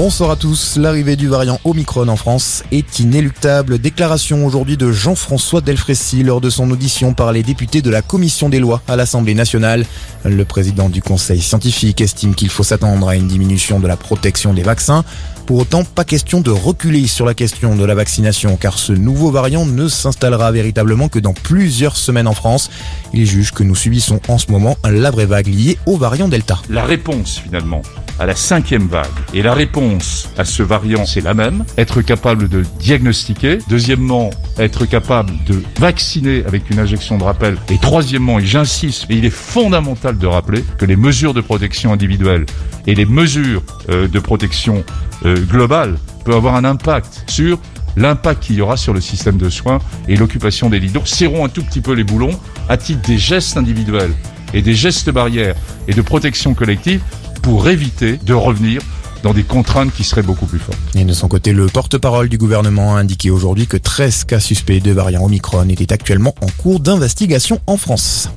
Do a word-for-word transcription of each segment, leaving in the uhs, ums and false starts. Bonsoir à tous. L'arrivée du variant Omicron en France est inéluctable. Déclaration aujourd'hui de Jean-François Delfraissy lors de son audition par les députés de la Commission des lois à l'Assemblée nationale. Le président du Conseil scientifique estime qu'il faut s'attendre à une diminution de la protection des vaccins. Pour autant, pas question de reculer sur la question de la vaccination car ce nouveau variant ne s'installera véritablement que dans plusieurs semaines en France. Il juge que nous subissons en ce moment la vraie vague liée au variant Delta. La réponse finalement à la cinquième vague et la réponse à ce variant, c'est la même. Être capable de diagnostiquer. Deuxièmement, être capable de vacciner avec une injection de rappel. Et troisièmement, et j'insiste, mais il est fondamental de rappeler que les mesures de protection individuelle et les mesures euh, de protection euh, globale peuvent avoir un impact sur l'impact qu'il y aura sur le système de soins et l'occupation des lits. Donc, serrons un tout petit peu les boulons à titre des gestes individuels et des gestes barrières et de protection collective pour éviter de revenir dans des contraintes qui seraient beaucoup plus fortes. Et de son côté, le porte-parole du gouvernement a indiqué aujourd'hui que treize cas suspects de variant Omicron étaient actuellement en cours d'investigation en France.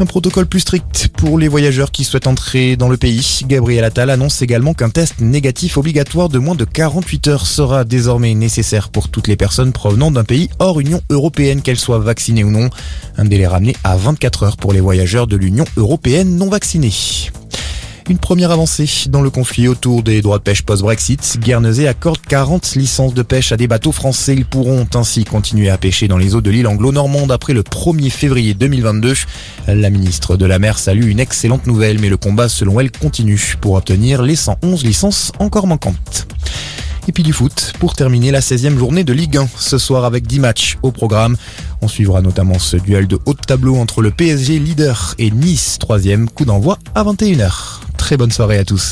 Un protocole plus strict pour les voyageurs qui souhaitent entrer dans le pays. Gabriel Attal annonce également qu'un test négatif obligatoire de moins de quarante-huit heures sera désormais nécessaire pour toutes les personnes provenant d'un pays hors Union européenne, qu'elles soient vaccinées ou non. Un délai ramené à vingt-quatre heures pour les voyageurs de l'Union européenne non vaccinés. Une première avancée dans le conflit autour des droits de pêche post-Brexit. Guernesey accorde quarante licences de pêche à des bateaux français. Ils pourront ainsi continuer à pêcher dans les eaux de l'île anglo-normande après le premier février deux mille vingt-deux. La ministre de la Mer salue une excellente nouvelle, mais le combat, selon elle, continue pour obtenir les cent onze licences encore manquantes. Et puis du foot, pour terminer la seizième journée de Ligue un, ce soir avec dix matchs au programme. On suivra notamment ce duel de haut de tableau entre le P S G leader et Nice troisième, coup d'envoi à vingt et une heures. Très bonne soirée à tous.